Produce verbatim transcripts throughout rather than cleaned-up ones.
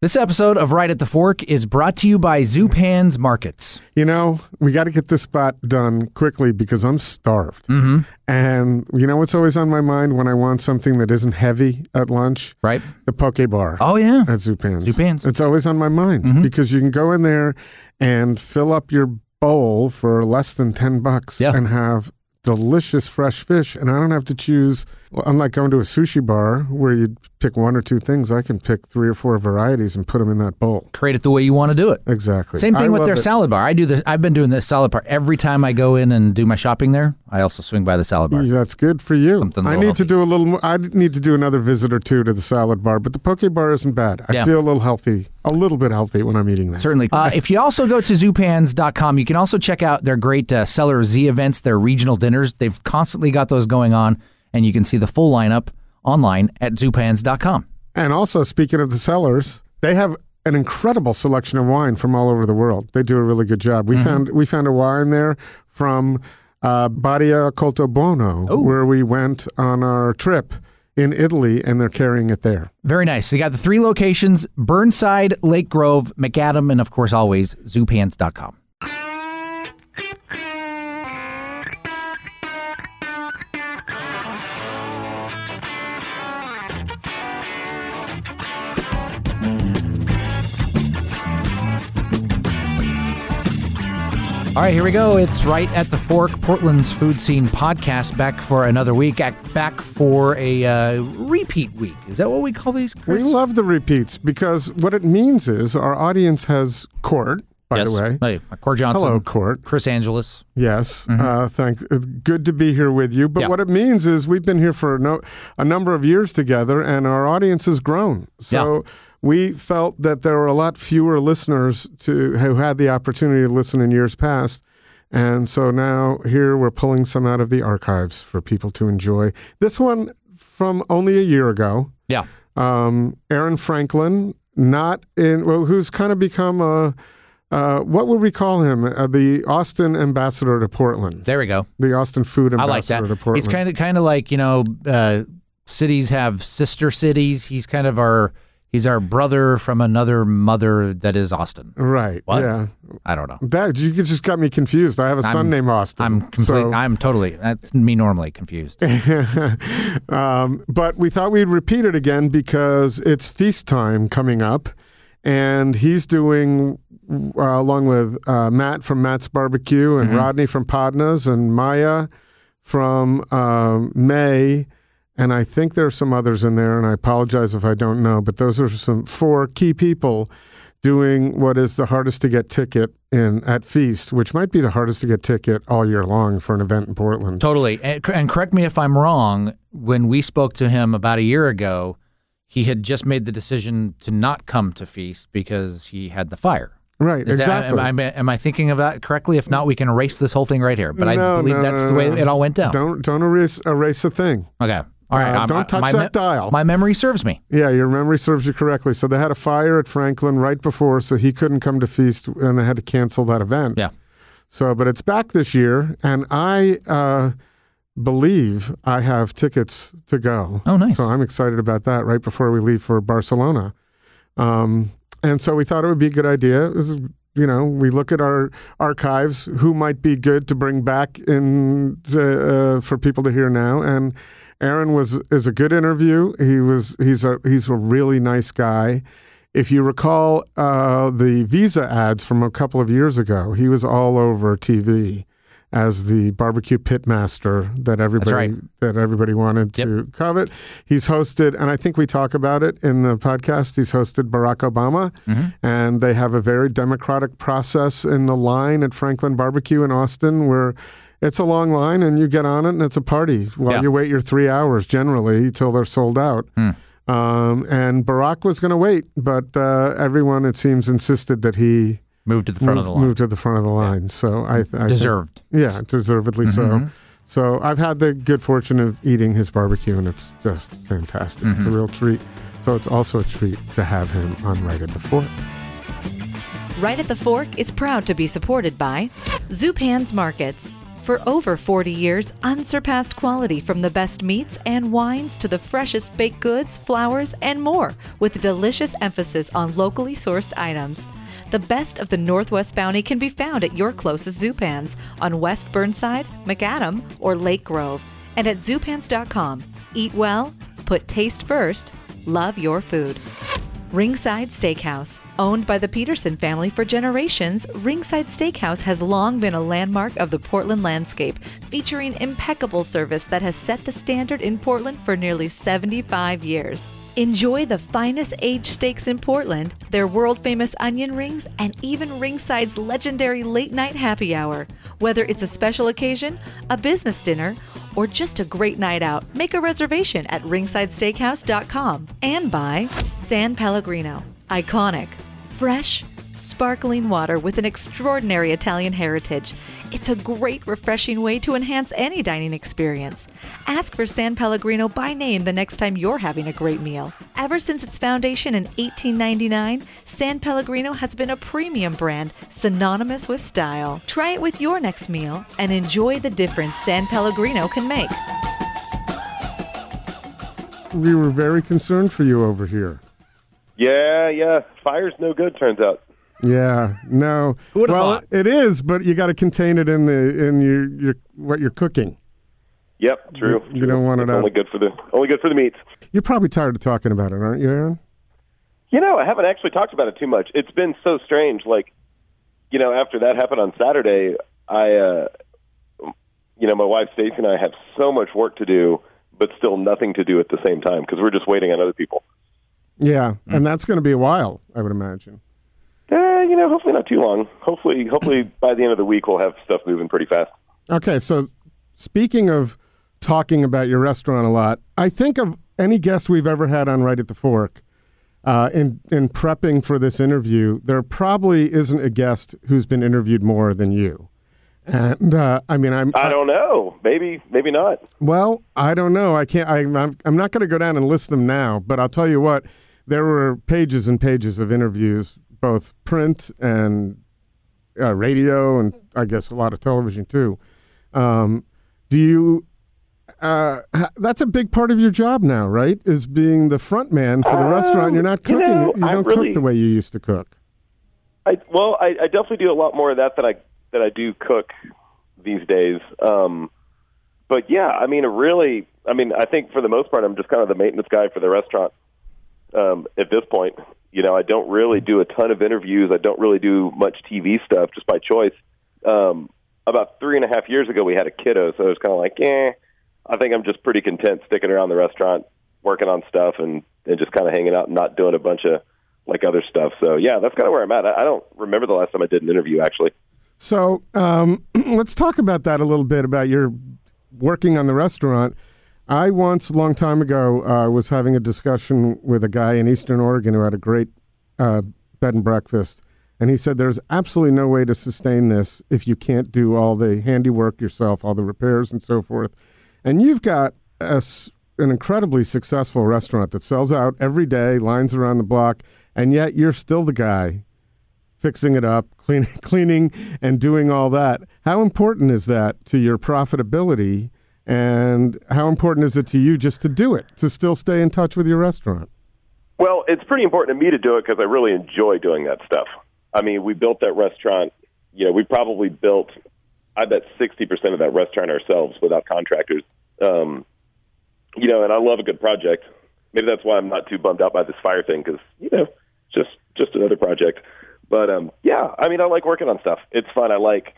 This episode of Right at the Fork is brought to you by Zupan's Markets. You know, we got to get this spot done quickly because I'm starved. Mm-hmm. And you know what's always on my mind when I want something that isn't heavy at lunch? Right. The poke bar. Oh, yeah. At Zupan's. Zupan's. It's always on my mind mm-hmm. because you can go in there and fill up your bowl for less than ten bucks yeah. and have delicious fresh fish, and I don't have to choose. Unlike going to a sushi bar where you pick one or two things, I can pick three or four varieties and put them in that bowl. Create it the way you want to do it. Exactly. Same thing I with their it. salad bar. I do this. I've been doing this salad bar every time I go in and do my shopping there. I also swing by the salad bar. That's good for you. Something I need healthy. to do a little. More, I need to do another visit or two to the salad bar, but the poke bar isn't bad. I yeah. feel a little healthy, a little bit healthy when I'm eating that. Certainly. Uh, if you also go to Zupan's dot com, you can also check out their great uh, Cellar Z events, their regional dinners. They've constantly got those going on, and you can see the full lineup online at Zupan's dot com. And also, speaking of the cellars, they have an incredible selection of wine from all over the world. They do a really good job. We mm-hmm. found we found a wine there from uh, Badia Coltibuono, Ooh. where we went on our trip in Italy, and they're carrying it there. Very nice. They got the three locations, Burnside, Lake Grove, McAdam, and of course, always, Zupan's dot com. All right, here we go. It's Right at the Fork, Portland's food scene podcast, back for another week, back for a uh, repeat week. Is that what we call these, Chris? We love the repeats because what it means is our audience has Court, by yes. the way. Hey, Court Johnson. Hello, Court. Chris Angeles. Yes. Mm-hmm. Uh, thanks. Good to be here with you. But yeah. what it means is we've been here for no, a number of years together, and our audience has grown. So. Yeah. We felt that there were a lot fewer listeners to who had the opportunity to listen in years past. And so now here we're pulling some out of the archives for people to enjoy. This one from only a year ago. Yeah. Um, Aaron Franklin, not in, well, who's kind of become a, uh, what would we call him? Uh, the Austin ambassador to Portland. There we go. The Austin food ambassador I like that. to Portland. He's kind of, kind of like, you know, uh, cities have sister cities. He's kind of our... He's our brother from another mother that is Austin. Right. What? Yeah. I don't know. That you just got me confused. I have a I'm, son named Austin. I'm complete, so. I'm totally, that's me normally confused. um, but we thought we'd repeat it again because it's feast time coming up. And he's doing, uh, along with uh, Matt from Matt's Barbecue and mm-hmm. Rodney from Podnah's and Maya from uh, May. And I think there are some others in there, and I apologize if I don't know, but those are some four key people doing what is the hardest to get ticket in at Feast, which might be the hardest to get ticket all year long for an event in Portland. Totally. And correct me if I'm wrong, when we spoke to him about a year ago, he had just made the decision to not come to Feast because he had the fire. Right, is exactly. That, am, I, am I thinking of that correctly? If not, we can erase this whole thing right here. But no, I believe no, that's no, the way no. it all went down. Don't don't erase erase a thing. Okay. All right, uh, don't touch my, that me- dial. My memory serves me. Yeah, your memory serves you correctly. So they had a fire at Franklin right before, so he couldn't come to Feast, and they had to cancel that event. Yeah. So, but it's back this year, and I uh, believe I have tickets to go. Oh, nice. So I'm excited about that right before we leave for Barcelona. Um, and so we thought it would be a good idea. It was, you know, we look at our archives, who might be good to bring back in to, uh, for people to hear now, and... Aaron was is a good interview. He was he's a he's a really nice guy. If you recall uh, the Visa ads from a couple of years ago, he was all over T V as the barbecue pitmaster that everybody right. that everybody wanted yep. to covet. He's hosted, and I think we talk about it in the podcast. He's hosted Barack Obama, mm-hmm. and they have a very democratic process in the line at Franklin Barbecue in Austin where. It's a long line, and you get on it, and it's a party while yeah. you wait your three hours, generally, till they're sold out. Mm. Um, and Barack was going to wait, but uh, everyone, it seems, insisted that he... Moved to the front moved, of the line. Moved to the front of the line, yeah. so I... I Deserved. Think, yeah, deservedly mm-hmm. so. So I've had the good fortune of eating his barbecue, and it's just fantastic. Mm-hmm. It's a real treat. So it's also a treat to have him on Right at the Fork. Right at the Fork is proud to be supported by Zupan's Markets. For over forty years, unsurpassed quality from the best meats and wines to the freshest baked goods, flowers, and more, with delicious emphasis on locally sourced items. The best of the Northwest Bounty can be found at your closest Zupan's on West Burnside, McAdam, or Lake Grove, and at Zupans dot com. Eat well, put taste first, love your food. Ringside Steakhouse. Owned by the Peterson family for generations, Ringside Steakhouse has long been a landmark of the Portland landscape, featuring impeccable service that has set the standard in Portland for nearly seventy-five years. Enjoy the finest aged steaks in Portland, their world-famous onion rings, and even Ringside's legendary late-night happy hour. Whether it's a special occasion, a business dinner, or just a great night out, make a reservation at ringside steakhouse dot com. And by San Pellegrino. Iconic, fresh, sparkling water with an extraordinary Italian heritage. It's a great, refreshing way to enhance any dining experience. Ask for San Pellegrino by name the next time you're having a great meal. Ever since its foundation in eighteen ninety-nine, San Pellegrino has been a premium brand synonymous with style. Try it with your next meal and enjoy the difference San Pellegrino can make. We were very concerned for you over here. Yeah, yeah. Fire's no good, turns out. Yeah, no. Well, thought? It is, but you got to contain it in the in your, your what you're cooking. Yep, true. You, you don't want it's it only out. good for the only good for the meats. You're probably tired of talking about it, aren't you, Aaron? You know, I haven't actually talked about it too much. It's been so strange. Like, you know, after that happened on Saturday, I, uh, you know, my wife Stacy and I have so much work to do, but still nothing to do at the same time because we're just waiting on other people. Yeah, mm-hmm. And that's going to be a while, I would imagine. Uh, you know, hopefully not too long. Hopefully, hopefully by the end of the week we'll have stuff moving pretty fast. Okay, so speaking of talking about your restaurant a lot, I think of any guest we've ever had on Right at the Fork, uh, in, in prepping for this interview, there probably isn't a guest who's been interviewed more than you. And uh, I mean, I'm. I don't know. Maybe, maybe not. Well, I don't know. I can't. I, I'm. I'm not going to go down and list them now. But I'll tell you what. There were pages and pages of interviews, both print and uh, radio, and I guess a lot of television too. Um, do you? Uh, that's a big part of your job now, right? Is being the front man for the um, restaurant. You're not cooking. You, know, you don't really, cook the way you used to cook. I well, I, I definitely do a lot more of that than I. that I do cook these days. Um, but yeah, I mean, really, I mean, I think for the most part, I'm just kind of the maintenance guy for the restaurant um, at this point. You know, I don't really do a ton of interviews. I don't really do much T V stuff just by choice. Um, about three and a half years ago, we had a kiddo. So it was kind of like, eh, I think I'm just pretty content sticking around the restaurant, working on stuff and, and just kind of hanging out and not doing a bunch of like other stuff. So yeah, that's kind of where I'm at. I, I don't remember the last time I did an interview actually. So um, let's talk about that a little bit, about your working on the restaurant. I once, a long time ago, uh, was having a discussion with a guy in Eastern Oregon who had a great uh, bed and breakfast, and he said there's absolutely no way to sustain this if you can't do all the handiwork yourself, all the repairs and so forth. And you've got a, an incredibly successful restaurant that sells out every day, lines around the block, and yet you're still the guy fixing it up, clean, cleaning, and doing all that. How important is that to your profitability, and how important is it to you just to do it, to still stay in touch with your restaurant? Well, it's pretty important to me to do it because I really enjoy doing that stuff. I mean, we built that restaurant, you know, we probably built, I bet sixty percent of that restaurant ourselves without contractors. Um, you know, and I love a good project. Maybe that's why I'm not too bummed out by this fire thing because, you know, just just another project. But, um, yeah, I mean, I like working on stuff. It's fun. I like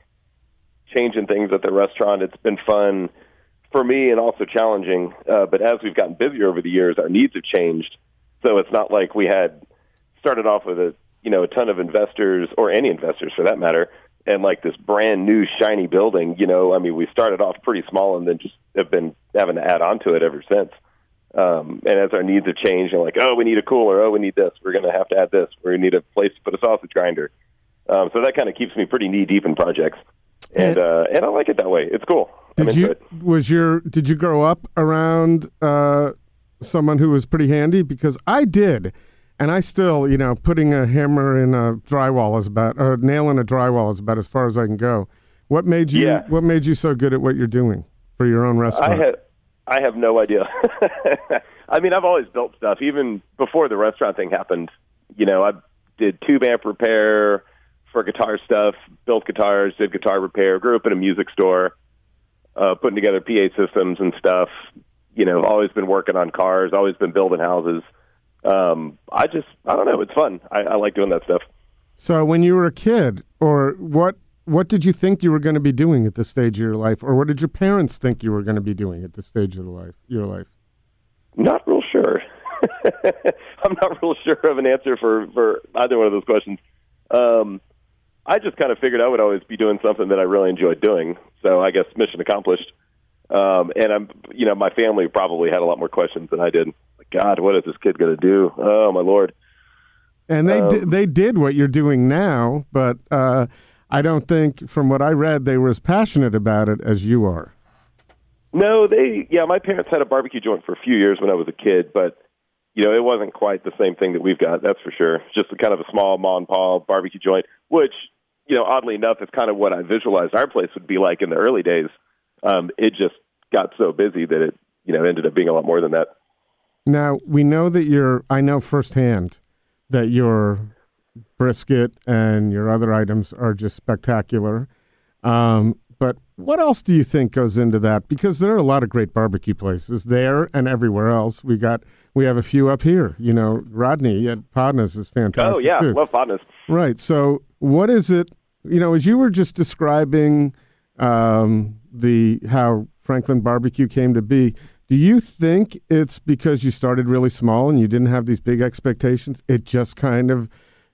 changing things at the restaurant. It's been fun for me and also challenging. Uh, but as we've gotten busier over the years, our needs have changed. So it's not like we had started off with a, you know, a ton of investors or any investors for that matter. And like this brand new shiny building, you know, I mean, we started off pretty small and then just have been having to add on to it ever since. Um, and as our needs have changed, and like, oh, we need a cooler, oh, we need this, we're going to have to add this, we need a place to put a sausage grinder. Um, so that kind of keeps me pretty knee deep in projects, and and, uh, and I like it that way. It's cool. Did you it. was your did you grow up around uh, someone who was pretty handy? Because I did, and I still, you know, putting a hammer in a drywall is about, or a nail in a drywall is about as far as I can go. What made you yeah. What made you so good at what you're doing for your own restaurant? I have, I have no idea. I mean, I've always built stuff, even before the restaurant thing happened. You know, I did tube amp repair for guitar stuff, built guitars, did guitar repair, grew up in a music store, uh, putting together P A systems and stuff. You know, always been working on cars, always been building houses. Um, I just, I don't know, it's fun. I, I like doing that stuff. So when you were a kid, or what what did you think you were going to be doing at this stage of your life? Or what did your parents think you were going to be doing at this stage of the life, your life? Not real sure. I'm not real sure of an answer for, for either one of those questions. Um, I just kind of figured I would always be doing something that I really enjoyed doing. So I guess mission accomplished. Um, and I'm, you know, my family probably had a lot more questions than I did. Like, God, what is this kid going to do? Oh my Lord. And they, um, di- they did what you're doing now, but, uh, I don't think from what I read, they were as passionate about it as you are. No, they, yeah, my parents had a barbecue joint for a few years when I was a kid, but you know, it wasn't quite the same thing that we've got. That's for sure. It's just a kind of a small mom and pop barbecue joint, which, you know, oddly enough, is kind of what I visualized our place would be like in the early days. Um, it just got so busy that it, you know, ended up being a lot more than that. Now, we know that you're, I know firsthand that your brisket and your other items are just spectacular. Um, but what else do you think goes into that? Because there are a lot of great barbecue places there and everywhere else. We got, we have a few up here, you know, Rodney at Podnah's is fantastic. Oh yeah. Too. Love Podnah's. Right. So what is it, you know, as you were just describing, Um, the how Franklin Barbecue came to be. Do you think it's because you started really small and you didn't have these big expectations? It just kind of,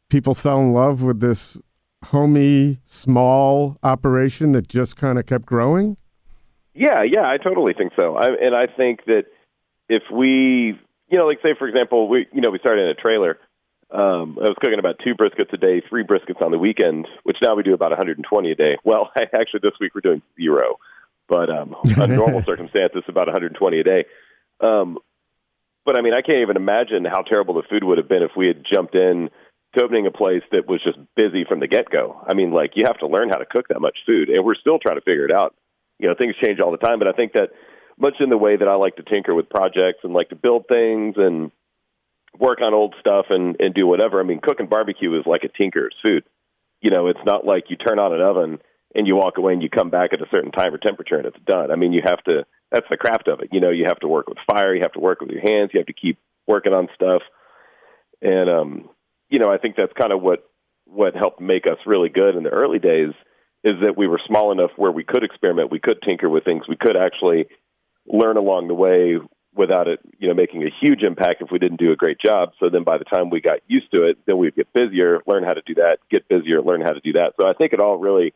people fell in love with this homey, small operation that just kind of kept growing? Yeah, yeah, I totally think so. I, and I think that if we, you know, like say, for example, we, you know, we started in a trailer. Um, I was cooking about two briskets a day, three briskets on the weekend, which now we do about one hundred twenty a day. Well, I, actually, this week we're doing zero, but um, under normal circumstances, about one hundred twenty a day. Um, but, I mean, I can't even imagine how terrible the food would have been if we had jumped in to opening a place that was just busy from the get-go. I mean, like, you have to learn how to cook that much food, and we're still trying to figure it out. You know, things change all the time, but I think that much in the way that I like to tinker with projects and like to build things and work on old stuff and, and do whatever. I mean, cooking barbecue is like a tinker's food. You know, it's not like you turn on an oven and you walk away and you come back at a certain time or temperature and it's done. I mean, you have to, that's the craft of it. You know, you have to work with fire, you have to work with your hands, you have to keep working on stuff. And, um, you know, I think that's kind of what, what helped make us really good in the early days is that we were small enough where we could experiment, we could tinker with things, we could actually learn along the way without it, you know, making a huge impact if we didn't do a great job. So then by the time we got used to it, then we'd get busier, learn how to do that, get busier, learn how to do that. So I think it all really,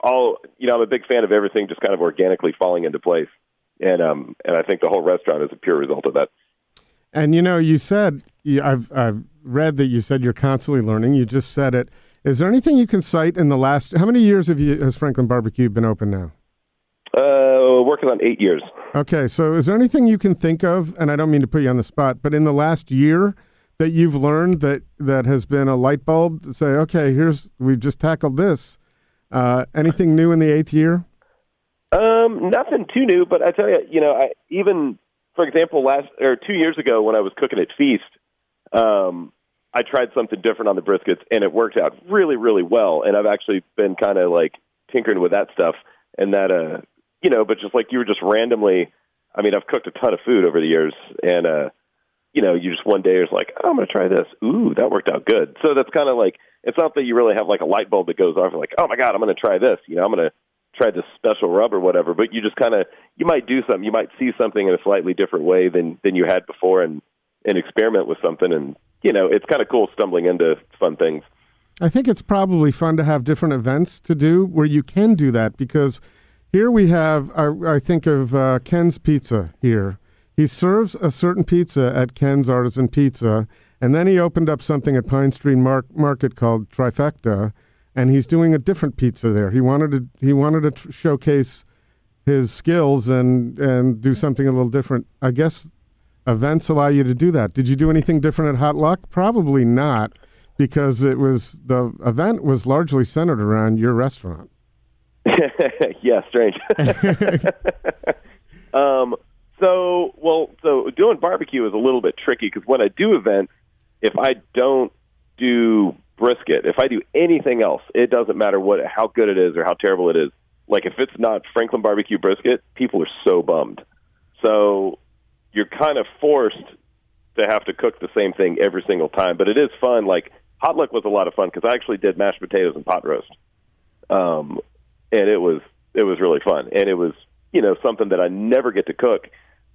all, you know, I'm a big fan of everything just kind of organically falling into place. And um, and I think the whole restaurant is a pure result of that. And, you know, you said, I've, I've read that you said you're constantly learning. You just said it. Is there anything you can cite in the last, how many years have you, has Franklin Barbecue been open now? Uh, working on eight years. Okay, so is there anything you can think of, and I don't mean to put you on the spot, but in the last year that you've learned that, that has been a light bulb to say, okay, here's, we've just tackled this. Uh, anything new in the eighth year? Um, nothing too new, but I tell you, you know, I, even, for example, last or two years ago when I was cooking at Feast, um, I tried something different on the briskets, and it worked out really, really well, and I've actually been kind of like tinkering with that stuff, and that, uh, you know, but just like you were just randomly, I mean, I've cooked a ton of food over the years and, uh, you know, you just one day is like, oh, I'm going to try this. Ooh, that worked out good. So that's kind of like, it's not that you really have like a light bulb that goes off like, oh my God, I'm going to try this. You know, I'm going to try this special rub or whatever, but you just kind of, you might do something, you might see something in a slightly different way than, than you had before and, and experiment with something. And, you know, it's kind of cool stumbling into fun things. I think it's probably fun to have different events to do where you can do that because here we have, I, I think of uh, Ken's Pizza here. He serves a certain pizza at Ken's Artisan Pizza, and then he opened up something at Pine Street Mar- Market called Trifecta, and he's doing a different pizza there. He wanted to he wanted to tr- showcase his skills and, and do something a little different. I guess events allow you to do that. Did you do anything different at Hot Luck? Probably not, because it was the event was largely centered around your restaurant. Yeah, strange. um, so, well, so doing barbecue is a little bit tricky because when I do events, if I don't do brisket, if I do anything else, it doesn't matter what how good it is or how terrible it is. Like, if it's not Franklin Barbecue brisket, people are so bummed. So you're kind of forced to have to cook the same thing every single time. But it is fun. Like, Hot Luck was a lot of fun because I actually did mashed potatoes and pot roast. Um, and it was it was really fun. And it was, you know, something that I never get to cook.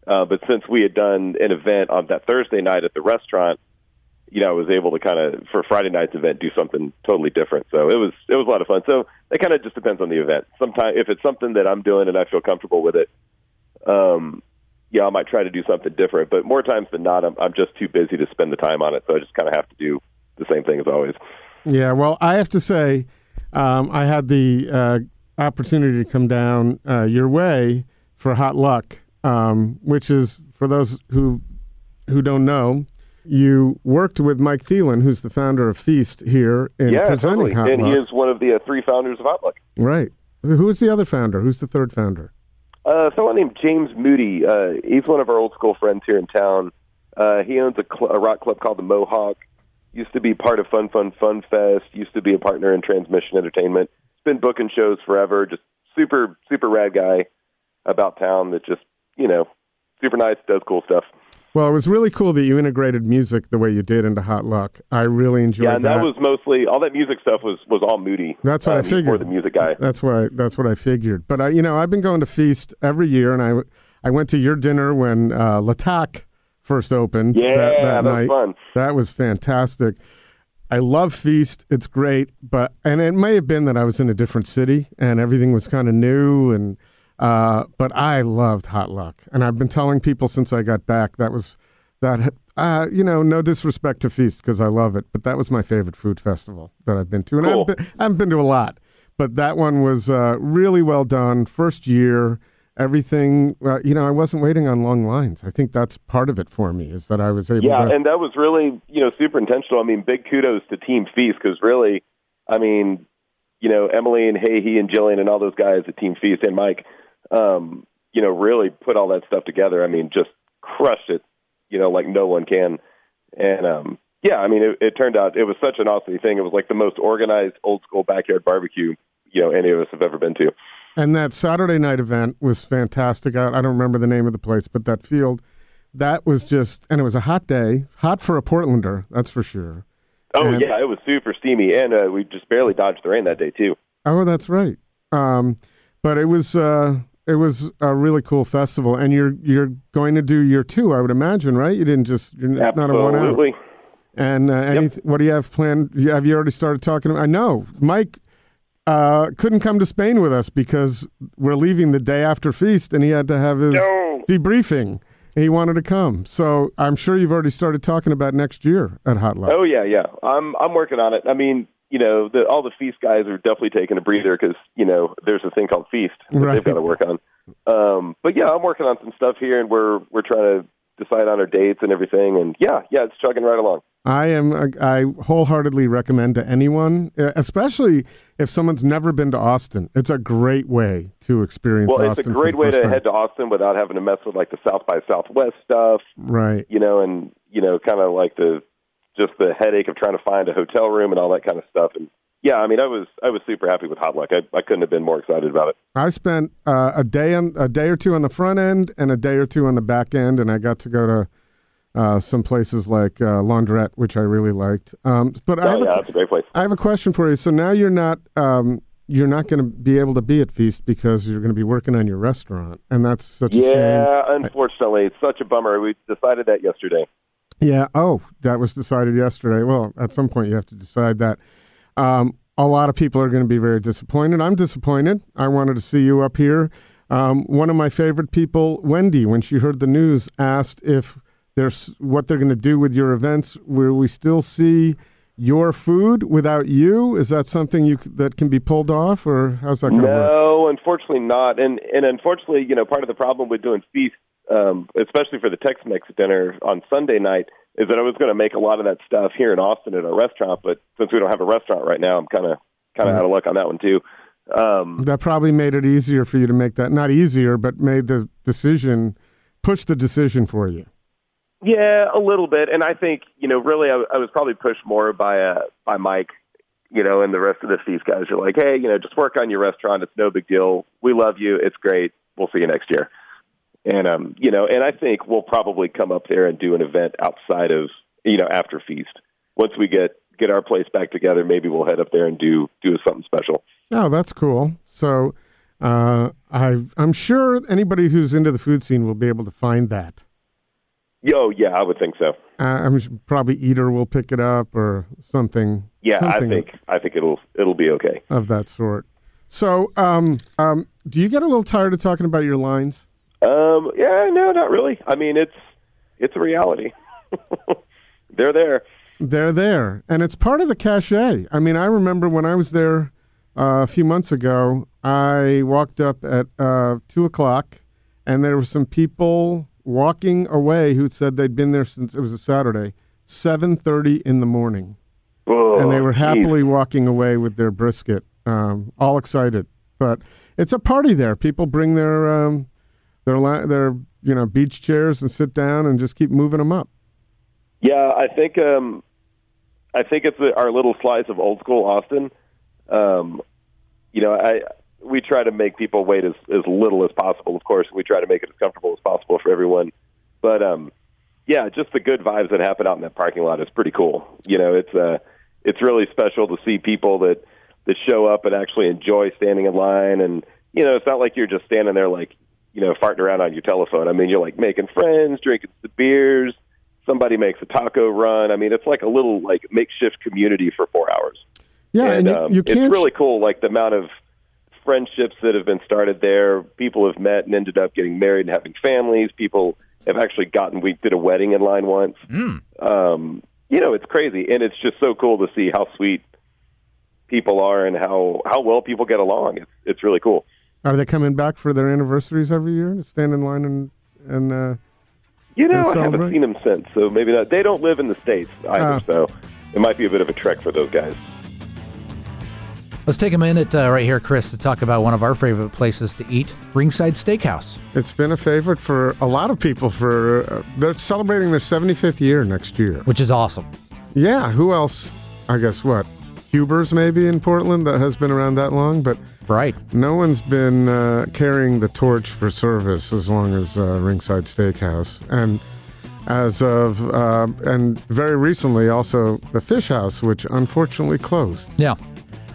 Uh, but since we had done an event on that Thursday night at the restaurant, you know, I was able to kind of, for Friday night's event, do something totally different. So it was it was a lot of fun. So it kind of just depends on the event. Sometimes if it's something that I'm doing and I feel comfortable with it, um, yeah, I might try to do something different. But more times than not, I'm, I'm just too busy to spend the time on it. So I just kind of have to do the same thing as always. Yeah, well, I have to say, um, I had the uh, opportunity to come down uh, your way for Hot Luck, um, which is, for those who who don't know, you worked with Mike Thielen, who's the founder of Feast here in yeah, presenting totally. Hot and Luck. He is one of the uh, three founders of Hot Luck. Right. Who's the other founder? Who's the third founder? Uh, someone named James Moody. Uh, he's one of our old school friends here in town. Uh, he owns a, cl- a rock club called the Mohawk. Used to be part of Fun Fun Fun Fest. Used to be a partner in Transmission Entertainment. He's been booking shows forever. Just super, super rad guy about town that just, you know, super nice, does cool stuff. Well, it was really cool that you integrated music the way you did into Hot Luck. I really enjoyed that. Yeah, and that, that was mostly, all that music stuff was, was all Moody. That's what um, I figured. Or the music guy. That's what I, that's what I figured. But, I, you know, I've been going to Feast every year, and I, I went to your dinner when uh, Latak first opened. Yeah, that, that, that night. was fun. That was fantastic. I love Feast. It's great. But and it may have been that I was in a different city, and everything was kind of new, and... Uh, but I loved Hot Luck, and I've been telling people since I got back that was that uh, you know, no disrespect to Feast because I love it, but that was my favorite food festival that I've been to, and cool. I've been, I've been to a lot, but that one was uh, really well done. First year, everything uh, you know, I wasn't waiting on long lines. I think that's part of it for me is that I was able. Yeah, to... and that was really you know super intentional. I mean, big kudos to Team Feast because really, I mean, you know, Emily and Hey He and Jillian and all those guys at Team Feast and Mike. Um, you know, really put all that stuff together. I mean, just crushed it, you know, like no one can. And, um, yeah, I mean, it, it turned out, it was such an awesome thing. It was like the most organized old school backyard barbecue, you know, any of us have ever been to. And that Saturday night event was fantastic. I, I don't remember the name of the place, but that field, that was just, and it was a hot day, hot for a Portlander, that's for sure. Oh, and, yeah, it was super steamy. And uh, we just barely dodged the rain that day, too. Oh, that's right. Um, but it was... Uh, It was a really cool festival, and you're you're going to do year two, I would imagine, right? You didn't just you're, it's Absolutely. Not a one hour. And uh, yep. any, what do you have planned? Have you already started talking? To, I know Mike uh, couldn't come to Spain with us because we're leaving the day after Feast, and he had to have his no. debriefing. He wanted to come, so I'm sure you've already started talking about next year at Hot Luck. Oh yeah, yeah, I'm I'm working on it. I mean. You know, the, all the Feast guys are definitely taking a breather because, you know, there's a thing called Feast that right. they've got to work on. Um, but, yeah, I'm working on some stuff here, and we're we're trying to decide on our dates and everything. And, yeah, yeah, it's chugging right along. I am. I wholeheartedly recommend to anyone, especially if someone's never been to Austin. It's a great way to experience Austin. Well, it's Austin a great way to time. head to Austin without having to mess with, like, the South by Southwest stuff. Right. You know, and, you know, kind of like the... just the headache of trying to find a hotel room and all that kind of stuff. And yeah, I mean, I was I was super happy with Hot Luck. I, I couldn't have been more excited about it. I spent uh, a day on, a day or two on the front end and a day or two on the back end, and I got to go to uh, some places like uh, Laundrette, which I really liked. Um, but oh, I have yeah, a, that's a great place. I have a question for you. So now you're not um, you're not going to be able to be at Feast because you're going to be working on your restaurant, and that's such yeah, a shame. Yeah, unfortunately, I, it's such a bummer. We decided that yesterday. Yeah. Oh, that was decided yesterday. Well, at some point you have to decide that. Um, a lot of people are going to be very disappointed. I'm disappointed. I wanted to see you up here. Um, one of my favorite people, Wendy, when she heard the news, asked if there's what they're going to do with your events. Will we still see your food without you? Is that something you that can be pulled off, or how's that going to work? No, unfortunately not. And and unfortunately, you know, part of the problem with doing Feast. Um, especially for the Tex-Mex dinner on Sunday night, is that I was going to make a lot of that stuff here in Austin at our restaurant, but since we don't have a restaurant right now, I'm kind of kind of out of luck on that one too. Um, that probably made it easier for you to make that, not easier, but made the decision, pushed the decision for you. Yeah, a little bit. And I think, you know, really, I, I was probably pushed more by uh, by Mike, you know, and the rest of the Feast guys are like, hey, you know, just work on your restaurant. It's no big deal. We love you. It's great. We'll see you next year. And, um, you know, and I think we'll probably come up there and do an event outside of, you know, after Feast. Once we get, get our place back together, maybe we'll head up there and do do something special. Oh, that's cool. So uh, I, I'm sure anybody who's into the food scene will be able to find that. Yo, yeah, I would think so. Uh, I'm sure probably Eater will pick it up or something. Yeah, something I think I think it'll it'll be okay of that sort. So, um, um, do you get a little tired of talking about your lines? Um, yeah, no, not really. I mean, it's it's a reality. They're there. They're there, and it's part of the cachet. I mean, I remember when I was there uh, a few months ago. I walked up at uh, two o'clock, and there were some people walking away who said they'd been there since it was a Saturday, seven thirty in the morning. Oh, and they were happily geez. walking away with their brisket, um, all excited. But it's a party there. People bring their um, their their you know beach chairs and sit down and just keep moving them up. Yeah, I think um, I think it's our little slice of old school Austin. Um, you know, I. We try to make people wait as, as little as possible, of course. We try to make it as comfortable as possible for everyone. But, um, yeah, just the good vibes that happen out in that parking lot is pretty cool. You know, it's uh, it's really special to see people that, that show up and actually enjoy standing in line. And, you know, it's not like you're just standing there, like, you know, farting around on your telephone. I mean, you're, like, making friends, drinking the beers. Somebody makes a taco run. I mean, it's like a little, like, makeshift community for four hours. Yeah, and, and you, um, you can't... It's really cool, like, the amount of friendships that have been started there. People have met and ended up getting married and having families. People have actually gotten, we did a wedding in line once. Mm. Um, you know, it's crazy. And it's just so cool to see how sweet people are and how, how well people get along. It's, it's really cool. Are they coming back for their anniversaries every year to stand in line and, and, uh, you know, I haven't seen them since, so maybe not. They don't live in the States either, uh, so it might be a bit of a trek for those guys. Let's take a minute uh, right here, Chris, to talk about one of our favorite places to eat, Ringside Steakhouse. It's been a favorite for a lot of people. For uh, they're celebrating their seventy-fifth year next year. Which is awesome. Yeah, who else? I guess what? Huber's maybe in Portland that has been around that long, but right. No one's been uh, carrying the torch for service as long as uh, Ringside Steakhouse. And as of, uh, and very recently also, the Fish House, which unfortunately closed. Yeah.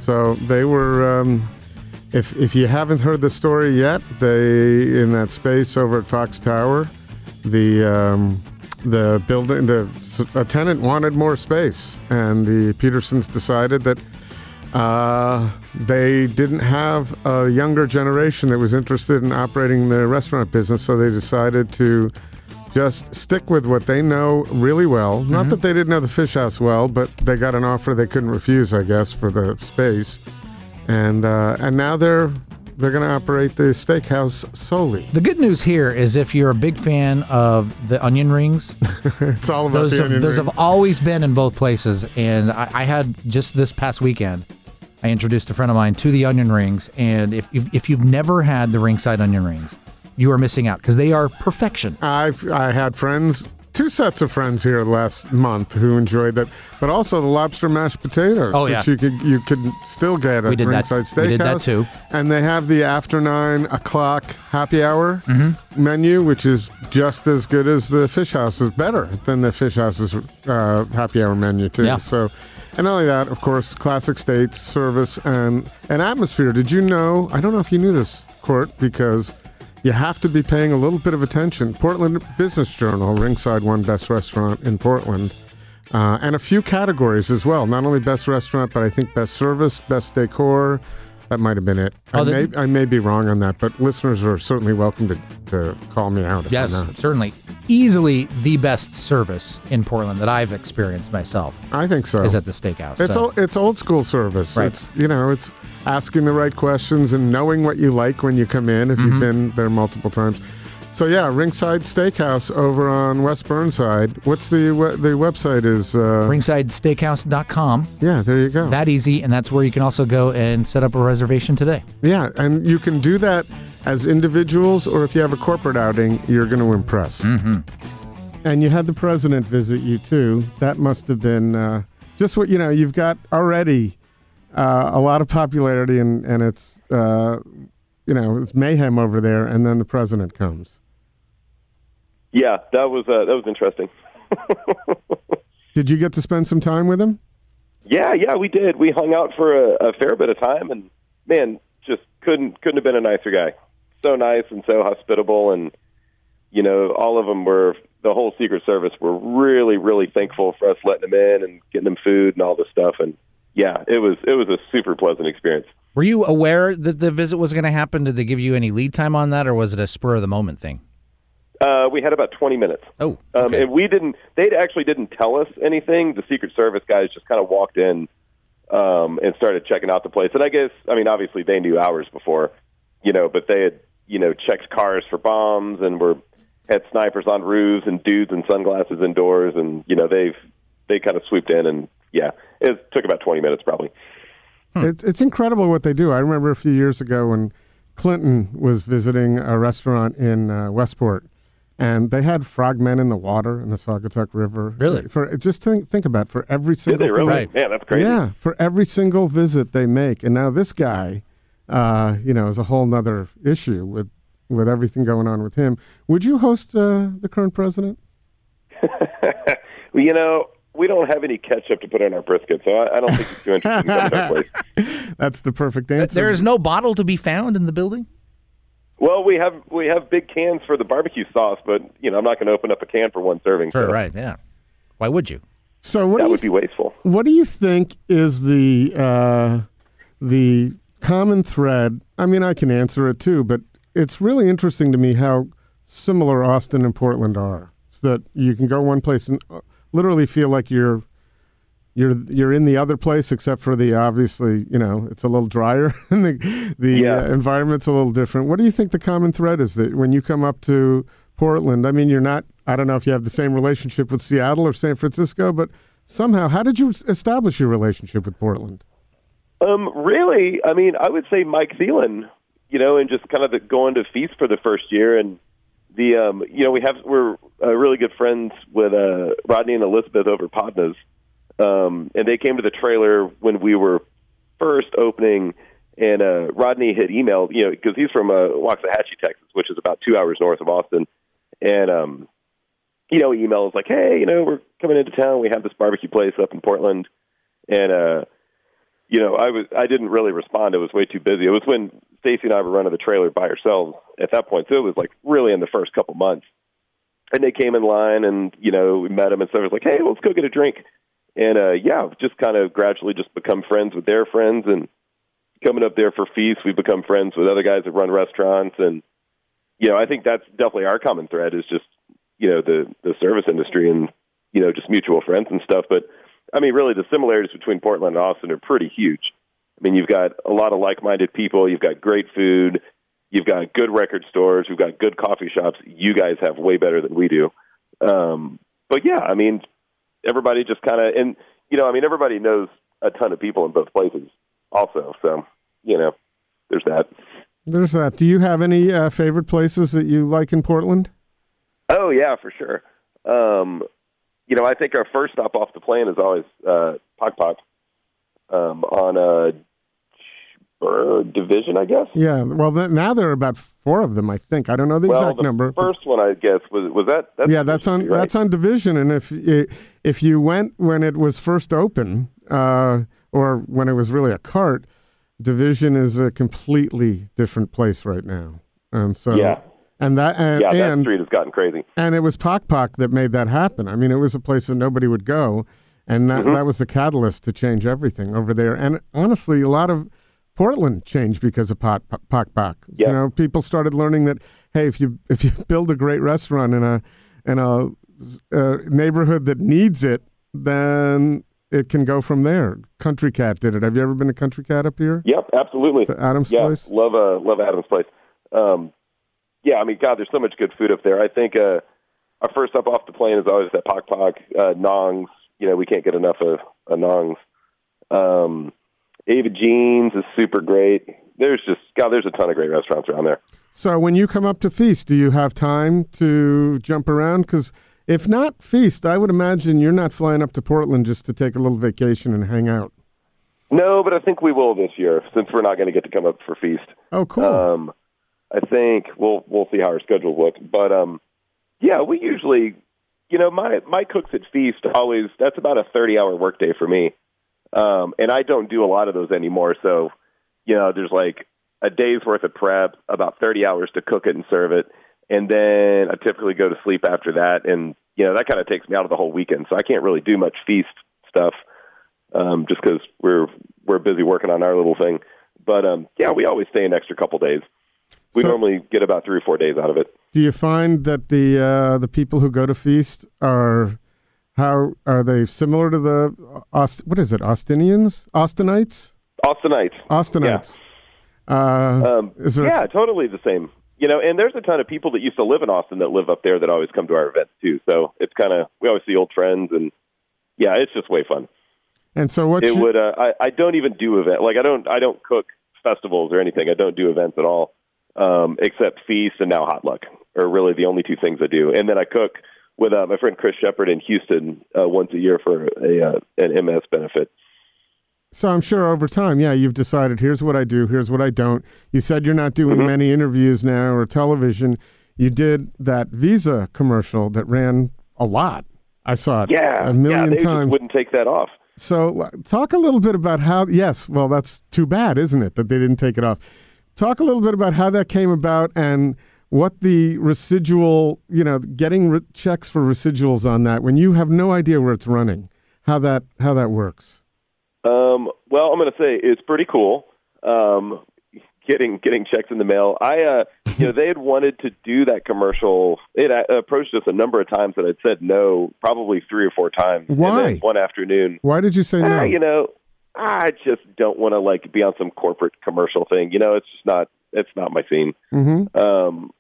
So they were, um, if if you haven't heard the story yet, they, in that space over at Fox Tower, the um, the building, the a tenant wanted more space, and the Petersons decided that uh, they didn't have a younger generation that was interested in operating the restaurant business, so they decided to just stick with what they know really well. Not mm-hmm. that they didn't know the Fish House well, but they got an offer they couldn't refuse, I guess, for the space. And uh, and now they're they're going to operate the steakhouse solely. The good news here is if you're a big fan of the onion rings, it's all about those the have, onion those rings. Have always been in both places. And I, I had just this past weekend, I introduced a friend of mine to the onion rings. And if if, if you've never had the Ringside onion rings, you are missing out because they are perfection. I've I had friends, two sets of friends here last month who enjoyed that, but also the lobster mashed potatoes, oh, yeah. which you could you could still get at Ringside Steakhouse. We did that too. And they have the after nine o'clock happy hour mm-hmm. menu, which is just as good as the Fish House, is better than the Fish House's uh, happy hour menu too. Yeah. So, and not only that, of course, classic states service and an atmosphere. Did you know? I don't know if you knew this, Court, because you have to be paying a little bit of attention. Portland Business Journal, Ringside won Best Restaurant in Portland. Uh, and a few categories as well. Not only Best Restaurant, but I think Best Service, Best Decor. That might have been it. Oh, I, may, I may be wrong on that, but listeners are certainly welcome to, to call me out if yes, I'm not. Certainly. Easily the best service in Portland that I've experienced myself. I think so. Is at the steakhouse. It's, so. old, it's old school service. Right. It's, you know, it's asking the right questions and knowing what you like when you come in if mm-hmm. you've been there multiple times. So yeah, Ringside Steakhouse over on West Burnside. What's the what, the website is? Uh, ringside steakhouse dot com. Yeah, there you go. That easy, and that's where you can also go and set up a reservation today. Yeah, and you can do that as individuals, or if you have a corporate outing, you're going to impress. Mm-hmm. And you had the president visit you, too. That must have been uh, just what, you know, you've got already uh, a lot of popularity, and, and it's, uh, you know, it's mayhem over there, and then the president comes. Yeah, that was uh, that was interesting. Did you get to spend some time with him? Yeah, yeah, we did. We hung out for a, a fair bit of time, and, man, just couldn't couldn't have been a nicer guy. So nice and so hospitable, and, you know, all of them were... The whole Secret Service were really, really thankful for us letting them in and getting them food and all this stuff. And yeah, it was it was a super pleasant experience. Were you aware that the visit was going to happen? Did they give you any lead time on that, or was it a spur of the moment thing? Uh, we had about twenty minutes. Oh, okay. um, and we didn't. They actually didn't tell us anything. The Secret Service guys just kind of walked in um, and started checking out the place. And I guess, I mean, obviously they knew hours before, you know, but they had, you know, checked cars for bombs and were. Had snipers on roofs and dudes in sunglasses indoors, and you know they've they kind of swooped in, and yeah, it took about twenty minutes probably. Hmm. It's it's incredible what they do. I remember a few years ago when Clinton was visiting a restaurant in uh, Westport, and they had frogmen in the water in the Saugatuck River. Really? For just think think about it, for every single. Did they really? Right. Yeah, that's crazy. Yeah, for every single visit they make, and now this guy, uh, you know, is a whole nother issue with. With everything going on with him. Would you host uh, the current president? Well, you know, we don't have any ketchup to put in our brisket, so I, I don't think it's too interesting to go to that place. That's the perfect answer. There is no bottle to be found in the building? Well, we have we have big cans for the barbecue sauce, but you know, I'm not going to open up a can for one serving. Sure, so. Right, yeah. Why would you? So what that you would th- be wasteful. What do you think is the uh, the common thread? I mean, I can answer it too, but it's really interesting to me how similar Austin and Portland are. So that you can go one place and literally feel like you're you're you're in the other place, except for the obviously, you know, it's a little drier and the the yeah. uh, environment's a little different. What do you think the common thread is that when you come up to Portland? I mean, you're not. I don't know if you have the same relationship with Seattle or San Francisco, but somehow, how did you establish your relationship with Portland? Um, really, I mean, I would say Mike Thielen. You know, and just kind of the, going to Feast for the first year, and the um, you know we have we're uh, really good friends with uh, Rodney and Elizabeth over Podnah's, um, and they came to the trailer when we were first opening, and uh, Rodney had emailed, you know, because he's from uh, Waxahachie, Texas, which is about two hours north of Austin, and um, you know, he emails like, hey, you know, we're coming into town, we have this barbecue place up in Portland, and uh, you know, I was I didn't really respond, it was way too busy. It was when Stacy and I were running the trailer by ourselves at that point, so it was like really in the first couple months. And they came in line, and you know we met them, and so it was like, hey, let's go get a drink. And uh, yeah, just kind of gradually just become friends with their friends, and coming up there for Feasts, we become friends with other guys that run restaurants, and you know I think that's definitely our common thread is just you know the the service industry and you know just mutual friends and stuff. But I mean, really, the similarities between Portland and Austin are pretty huge. I mean, you've got a lot of like-minded people. You've got great food. You've got good record stores. You've got good coffee shops. You guys have way better than we do. Um, but, yeah, I mean, everybody just kind of – and, you know, I mean, everybody knows a ton of people in both places also. So, you know, there's that. There's that. Do you have any uh, favorite places that you like in Portland? Oh, yeah, for sure. Um, you know, I think our first stop off the plane is always uh, Pok Pok um, on a – or division, I guess. Yeah, well, th- now there are about four of them, I think. I don't know the well, exact the number. Well, the first one, I guess, was was that? That's yeah, that's on right? that's on Division, and if if you went when it was first open, uh, or when it was really a cart, Division is a completely different place right now, and so yeah, and that and, yeah, that and, street has gotten crazy. And it was Pok Pok that made that happen. I mean, it was a place that nobody would go, and that, mm-hmm. that was the catalyst to change everything over there. And honestly, a lot of Portland changed because of Pok Pok. Pok. Yep. You know, people started learning that hey, if you if you build a great restaurant in a in a, a neighborhood that needs it, then it can go from there. Country Cat did it. Have you ever been to Country Cat up here? Yep, absolutely. To Adam's yeah, Place. Love uh, love Adam's Place. Um, yeah, I mean, God, there's so much good food up there. I think uh, our first up off the plane is always that Pok Pok, uh, Nong's. You know, we can't get enough of, of Nong's. Um, Ava Jean's is super great. There's just, God, there's a ton of great restaurants around there. So when you come up to Feast, do you have time to jump around? Because if not Feast, I would imagine you're not flying up to Portland just to take a little vacation and hang out. No, but I think we will this year, since we're not going to get to come up for Feast. Oh, cool. Um, I think we'll we'll see how our schedules look. But, um, yeah, we usually, you know, my, my cooks at Feast always, that's about a thirty-hour workday for me. Um, and I don't do a lot of those anymore. So, you know, there's like a day's worth of prep, about thirty hours to cook it and serve it. And then I typically go to sleep after that. And, you know, that kind of takes me out of the whole weekend. So I can't really do much Feast stuff um, just because we're we're busy working on our little thing. But, um, yeah, we always stay an extra couple days. We so, normally get about three or four days out of it. Do you find that the uh, the people who go to Feast are how are they similar to the, Aust- what is it, Austinians? Austinites? Austinites. Austinites. Yeah. Uh, um, is there yeah, a- totally the same. You know, and there's a ton of people that used to live in Austin that live up there that always come to our events too. So it's kind of, we always see old friends, and yeah, it's just way fun. And so what it you- would, uh, I, I don't even do event. Like I don't, I don't cook festivals or anything. I don't do events at all, um, except Feast and now Hot Luck are really the only two things I do. And then I cook with uh, my friend Chris Shepard in Houston uh, once a year for a uh, an M S benefit. So I'm sure over time, yeah, you've decided, here's what I do, here's what I don't. You said you're not doing mm-hmm. many interviews now or television. You did that Visa commercial that ran a lot. I saw it yeah, a million yeah, they times. Just wouldn't take that off. So talk a little bit about how, yes, well, that's too bad, isn't it, that they didn't take it off. Talk a little bit about how that came about and what the residual, you know, getting re- checks for residuals on that when you have no idea where it's running, how that how that works. Um, well, I'm going to say it's pretty cool. Um, getting getting checks in the mail. I, uh, you know, they had wanted to do that commercial. It uh, approached us a number of times, and I'd said no, probably three or four times. Why? And then one afternoon. Why did you say ah, no? You know, I just don't want to like be on some corporate commercial thing. You know, it's just not it's not my scene. Mm-hmm. Um,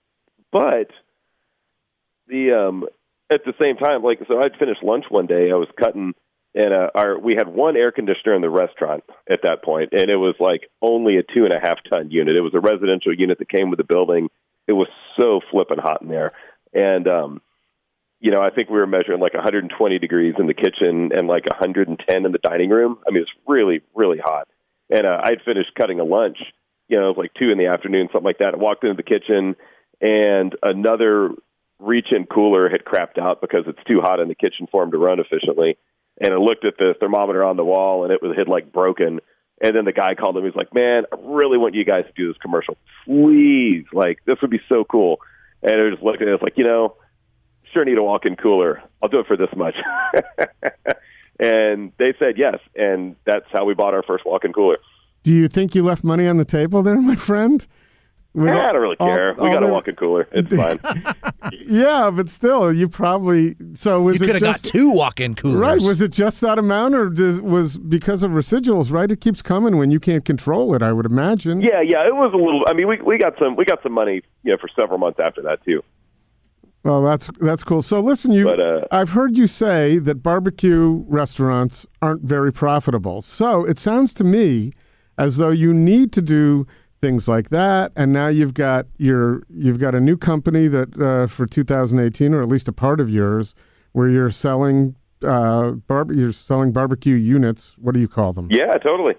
but the um, at the same time, like, so I'd finished lunch one day. I was cutting. And uh, our, we had one air conditioner in the restaurant at that point, and it was like only a two and a half ton unit. It was a residential unit that came with the building. It was so flipping hot in there. And, um, you know, I think we were measuring like one hundred twenty degrees in the kitchen and like one hundred ten in the dining room. I mean, it's really, really hot. And uh, I'd finished cutting a lunch, you know, it was like two in the afternoon, something like that. I walked into the kitchen, and another reach-in cooler had crapped out because it's too hot in the kitchen for them to run efficiently. And I looked at the thermometer on the wall, and it was it had, like, broken. And then the guy called him. He's like, man, I really want you guys to do this commercial. Please. Like, this would be so cool. And I just looked at it. I was like, you know, sure need a walk-in cooler. I'll do it for this much. And they said yes. And that's how we bought our first walk-in cooler. Do you think you left money on the table there, my friend? We yeah, all, I don't really care. All, we all got a walk-in cooler. It's fine. Yeah, but still, you probably so was you could have got two walk-in coolers, right? Was it just that amount, or does, was because of residuals? Right, it keeps coming when you can't control it. I would imagine. Yeah, yeah, it was a little. I mean, we we got some we got some money, you know, for several months after that too. Well, that's that's cool. So listen, you, but, uh, I've heard you say that barbecue restaurants aren't very profitable. So it sounds to me as though you need to do things like that, and now you've got your you've got a new company that uh, for two thousand eighteen, or at least a part of yours, where you're selling uh, barbe- you're selling barbecue units. What do you call them? Yeah, totally.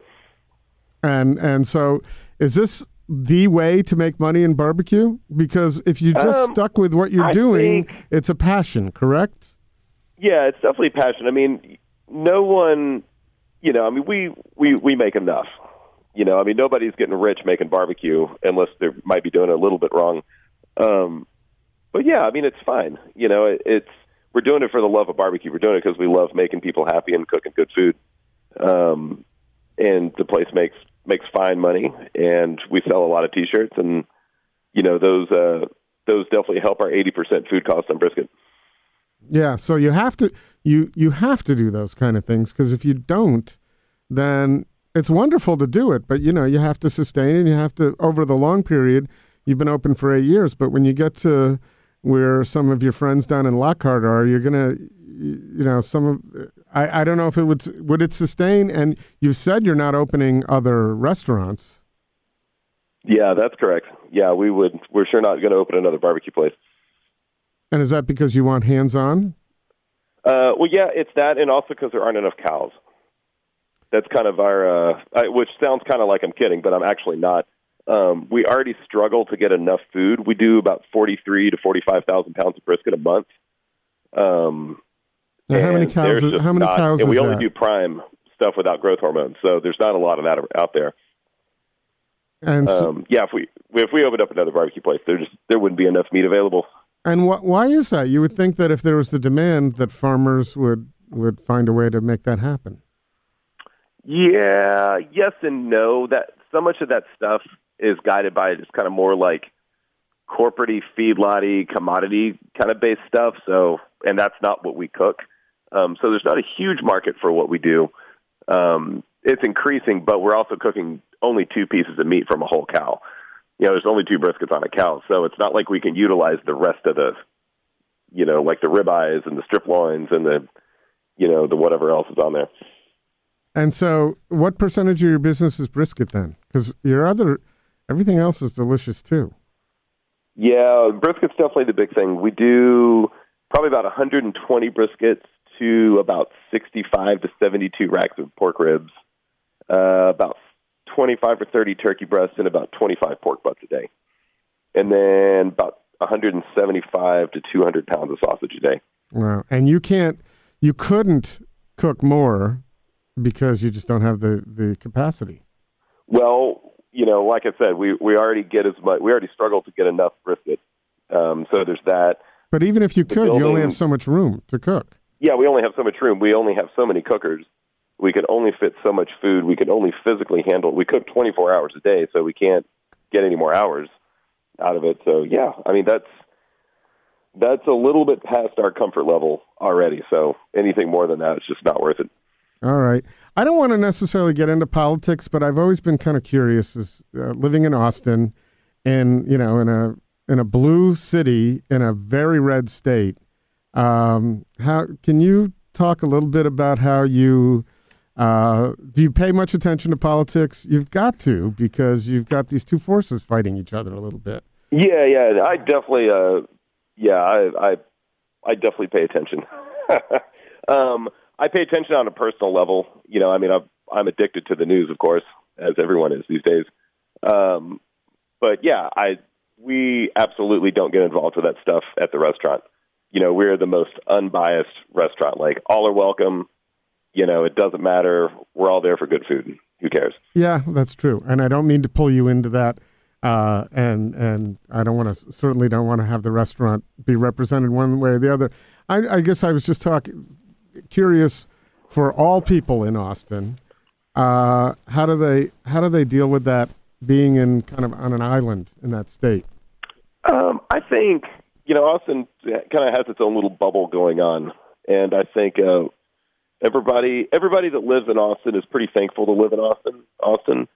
And and so, is this the way to make money in barbecue? Because if you just um, stuck with what you're I doing, think, it's a passion, correct? Yeah, it's definitely passion. I mean, no one, you know, I mean, we we, we make enough. You know, I mean, nobody's getting rich making barbecue unless they might be doing it a little bit wrong. Um, but yeah, I mean, it's fine. You know, it, it's we're doing it for the love of barbecue. We're doing it because we love making people happy and cooking good food. Um, and the place makes makes fine money, and we sell a lot of T-shirts, and you know, those uh, those definitely help our eighty percent food cost on brisket. Yeah, so you have to you you have to do those kind of things, because if you don't, then it's wonderful to do it, but, you know, you have to sustain it. You have to, over the long period, you've been open for eight years, but when you get to where some of your friends down in Lockhart are, you're gonna, you know, some of, I, I don't know if it would, would it sustain? And you've said you're not opening other restaurants. Yeah, that's correct. Yeah, we would, we're sure not going to open another barbecue place. And is that because you want hands-on? Uh, well, yeah, it's that, and also because there aren't enough cows. That's kind of our, uh, I, which sounds kind of like I'm kidding, but I'm actually not. Um, we already struggle to get enough food. We do about forty-three to forty-five thousand pounds of brisket a month. Um, now, how many cows? Is, how many not, cows? And we is only that? do prime stuff without growth hormones, so there's not a lot of that out there. And so, um, yeah, if we if we opened up another barbecue place, there just there wouldn't be enough meat available. And wh- why is that? You would think that if there was the demand, that farmers would would find a way to make that happen. Yeah, yes and no. That so much of that stuff is guided by just kind of more like corporate-y, feedlot-y, commodity kind of based stuff. So, and that's not what we cook. Um, so there's not a huge market for what we do. Um, it's increasing, but we're also cooking only two pieces of meat from a whole cow. You know, there's only two briskets on a cow. So it's not like we can utilize the rest of the, you know, like the ribeyes and the strip loins and the, you know, the whatever else is on there. And so what percentage of your business is brisket then? Because your other, everything else is delicious too. Yeah, brisket's definitely the big thing. We do probably about one hundred twenty briskets to about sixty-five to seventy-two racks of pork ribs, uh, about twenty-five or thirty turkey breasts, and about twenty-five pork butts a day. And then about one hundred seventy-five to two hundred pounds of sausage a day. Wow. And you can't, you couldn't cook more because you just don't have the, the capacity. Well, you know, like I said, we, we already get as much, we already struggle to get enough brisket. Um, so there's that. But even if you could, you only have so much room to cook. Yeah, we only have so much room. We only have so many cookers. We can only fit so much food. We can only physically handle it. We cook twenty-four hours a day, so we can't get any more hours out of it. So, yeah, I mean, that's that's a little bit past our comfort level already. So anything more than that is just not worth it. All right. I don't want to necessarily get into politics, but I've always been kind of curious as uh, living in Austin and, you know, in a in a blue city in a very red state. Um, how can you talk a little bit about how you uh, do you pay much attention to politics? You've got to, because you've got these two forces fighting each other a little bit. Yeah, yeah, I definitely uh, yeah, I, I I definitely pay attention. um I pay attention on a personal level. You know, I mean, I've, I'm addicted to the news, of course, as everyone is these days. Um, but yeah, I we absolutely don't get involved with that stuff at the restaurant. You know, we're the most unbiased restaurant. Like, all are welcome. You know, it doesn't matter. We're all there for good food. Who cares? Yeah, that's true. And I don't mean to pull you into that. Uh, and and I don't want to certainly don't want to have the restaurant be represented one way or the other. I, I guess I was just talking. Curious for all people in Austin, uh, how do they how do they deal with that being in kind of on an island in that state? Um, I think you know Austin kind of has its own little bubble going on, and I think uh, everybody everybody that lives in Austin is pretty thankful to live in Austin, Austin,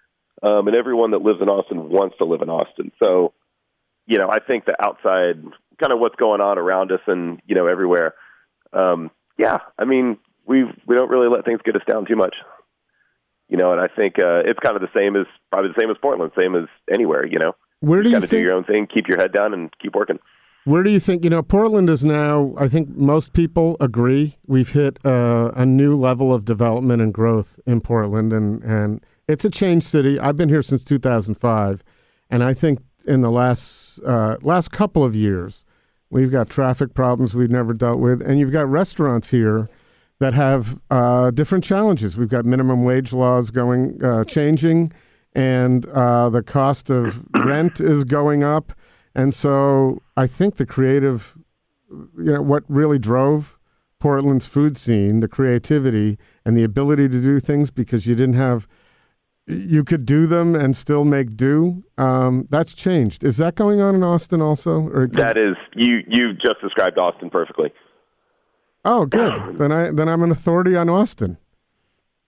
um, and everyone that lives in Austin wants to live in Austin. So, you know, I think the outside kind of what's going on around us and you know everywhere. Um, Yeah, I mean, we we don't really let things get us down too much, you know. And I think uh, it's kind of the same as probably the same as Portland, same as anywhere, you know. Where do you, you think, do your own thing, keep your head down, and keep working? Where do you think you know? Portland is now. I think most people agree we've hit uh, a new level of development and growth in Portland, and and it's a changed city. I've been here since two thousand five, and I think in the last uh, last couple of years. We've got traffic problems we've never dealt with. And you've got restaurants here that have uh, different challenges. We've got minimum wage laws going, uh, changing, and uh, the cost of rent is going up. And so I think the creative, you know, what really drove Portland's food scene, the creativity and the ability to do things because you didn't have, you could do them and still make do. Um, that's changed. Is that going on in Austin also? Or that is you. You just described Austin perfectly. Oh, good. Then I then I'm an authority on Austin.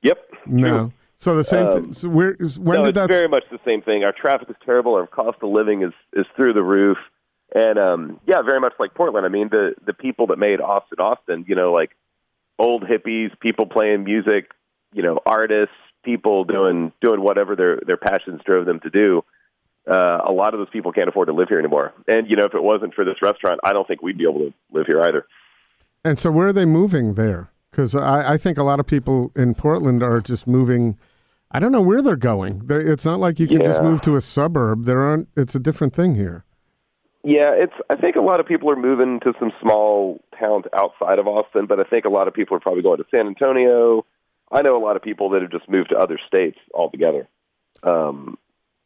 Yep. No, true. So the same um, thing. So where, when no, did that? It's very much the same thing. Our traffic is terrible. Our cost of living is, is through the roof. And, um, yeah, very much like Portland. I mean, the, the people that made Austin, Austin, you know, like old hippies, people playing music, you know, artists, people doing doing whatever their, their passions drove them to do. Uh, a lot of those people can't afford to live here anymore. And, you know, if it wasn't for this restaurant, I don't think we'd be able to live here either. And so where are they moving there? Because I, I think a lot of people in Portland are just moving. I don't know where they're going. They're, it's not like you can yeah. just move to a suburb. There aren't. It's a different thing here. Yeah, it's. I think a lot of people are moving to some small towns outside of Austin, but I think a lot of people are probably going to San Antonio. I know a lot of people that have just moved to other states altogether. Um,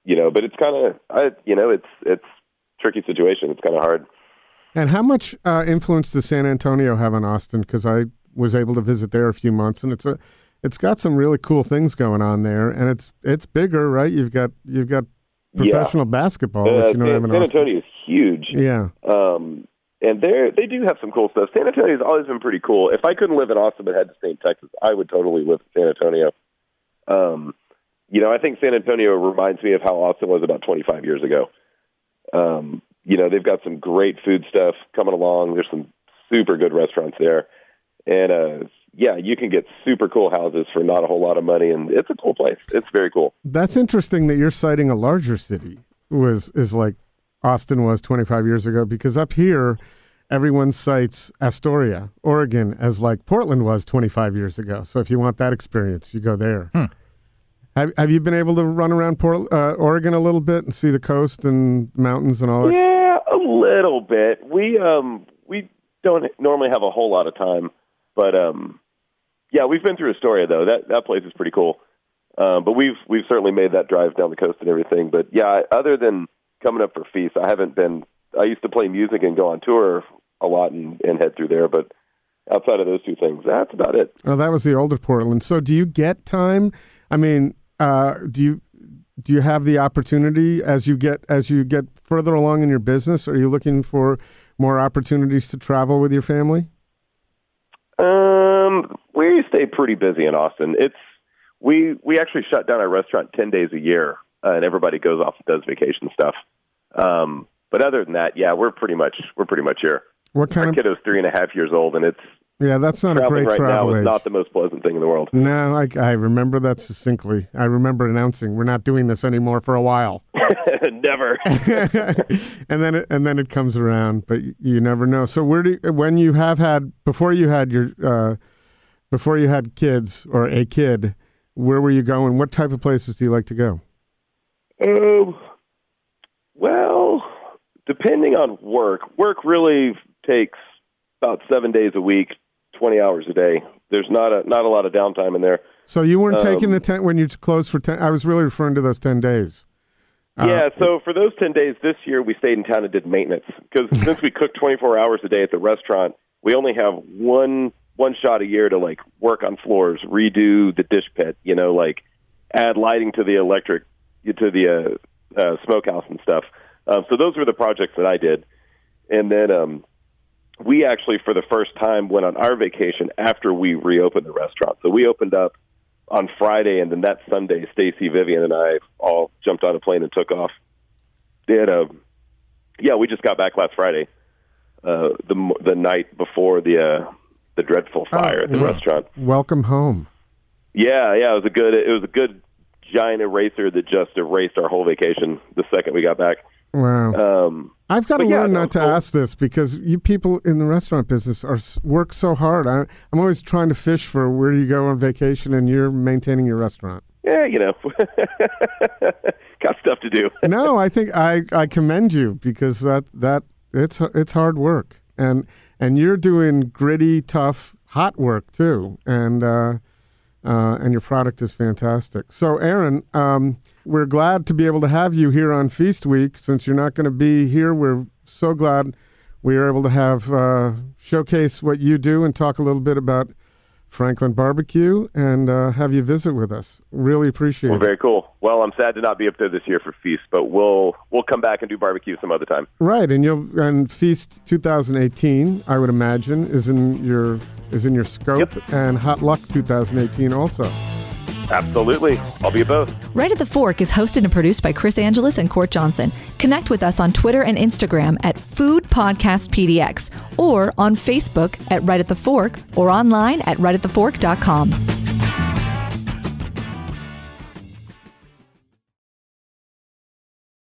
you know, but it's kind of. I. You know, it's it's a tricky situation. It's kind of hard. And how much uh, influence does San Antonio have on Austin? Because I was able to visit there a few months, and it's a, it's got some really cool things going on there, and it's it's bigger, right? You've got you've got professional yeah. basketball, uh, which you don't San, have in San Antonio is huge, yeah. Um, and they they do have some cool stuff. San Antonio has always been pretty cool. If I couldn't live in Austin but had to stay in Texas, I would totally live in San Antonio. Um, you know, I think San Antonio reminds me of how Austin was about twenty-five years ago. Um, you know, they've got some great food stuff coming along. There's some super good restaurants there. And, uh, yeah, you can get super cool houses for not a whole lot of money, and it's a cool place. It's very cool. That's interesting that you're citing a larger city was is like Austin was twenty-five years ago, because up here, everyone cites Astoria, Oregon, as like Portland was twenty-five years ago. So if you want that experience, you go there. Hmm. Have, have you been able to run around Port, uh, Oregon a little bit and see the coast and mountains and all that? Yeah, a little bit. We, um, we don't normally have a whole lot of time. But, um, yeah, we've been through Astoria, though. That that place is pretty cool. Uh, but we've we've certainly made that drive down the coast and everything. But, yeah, other than coming up for Feast, I haven't been – I used to play music and go on tour a lot and, and head through there. But outside of those two things, that's about it. Well, that was the older Portland. So do you get time? I mean, uh, do you do you have the opportunity as you get as you get further along in your business? Are you looking for more opportunities to travel with your family? Um, we stay pretty busy in Austin. It's we we actually shut down our restaurant ten days a year, uh, and everybody goes off and does vacation stuff. Um, but other than that, yeah, we're pretty much we're pretty much here. What kind our of kiddo's three and a half years old, and it's yeah, that's not a great right travel now age. Is not the most pleasant thing in the world. No, I, I remember that succinctly. I remember announcing we're not doing this anymore for a while. Never. and then it, and then it comes around, but you never know. So where do you, when you have had before you had your uh, before you had kids or a kid, where were you going? What type of places do you like to go? Um, well, depending on work. Work really takes about seven days a week, twenty hours a day. There's not a not a lot of downtime in there. So you weren't um, taking the ten when you closed for ten. I was really referring to those ten days. Uh, yeah, so for those ten days this year, we stayed in town and did maintenance. Because since we cook twenty-four hours a day at the restaurant, we only have one one shot a year to, like, work on floors, redo the dish pit, you know, like, add lighting to the electric, to the uh, uh, smokehouse and stuff. Um, so those were the projects that I did. And then um, we actually, for the first time, went on our vacation after we reopened the restaurant. So we opened up on Friday, and then that Sunday, Stacy, Vivian, and I all jumped on a plane and took off. Did a, yeah, we just got back last Friday, uh, the the night before the uh, the dreadful fire oh, at the yeah. restaurant. Welcome home. Yeah, yeah, it was a good it was a good giant eraser that just erased our whole vacation the second we got back. Wow. Um, I've got to learn yeah, no, not to cool. ask this because you people in the restaurant business are work so hard. I, I'm always trying to fish for where you go on vacation, and you're maintaining your restaurant. Yeah, you know, got stuff to do. No, I think I, I commend you because that that it's it's hard work, and and you're doing gritty, tough, hot work too, and uh, uh, and your product is fantastic. So, Aaron. Um, We're glad to be able to have you here on Feast Week. Since you're not going to be here, we're so glad we are able to have uh, showcase what you do and talk a little bit about Franklin Barbecue and uh, have you visit with us. Really appreciate well, it. Very cool. Well, I'm sad to not be up there this year for Feast, but we'll we'll come back and do barbecue some other time. Right, and you'll and Feast twenty eighteen, I would imagine, is in your is in your scope, yep. And Hot Luck twenty eighteen also. Absolutely. I'll be at both. Right at the Fork is hosted and produced by Chris Angeles and Court Johnson. Connect with us on Twitter and Instagram at Food Podcast P D X or on Facebook at Right at the Fork or online at right at the fork dot com.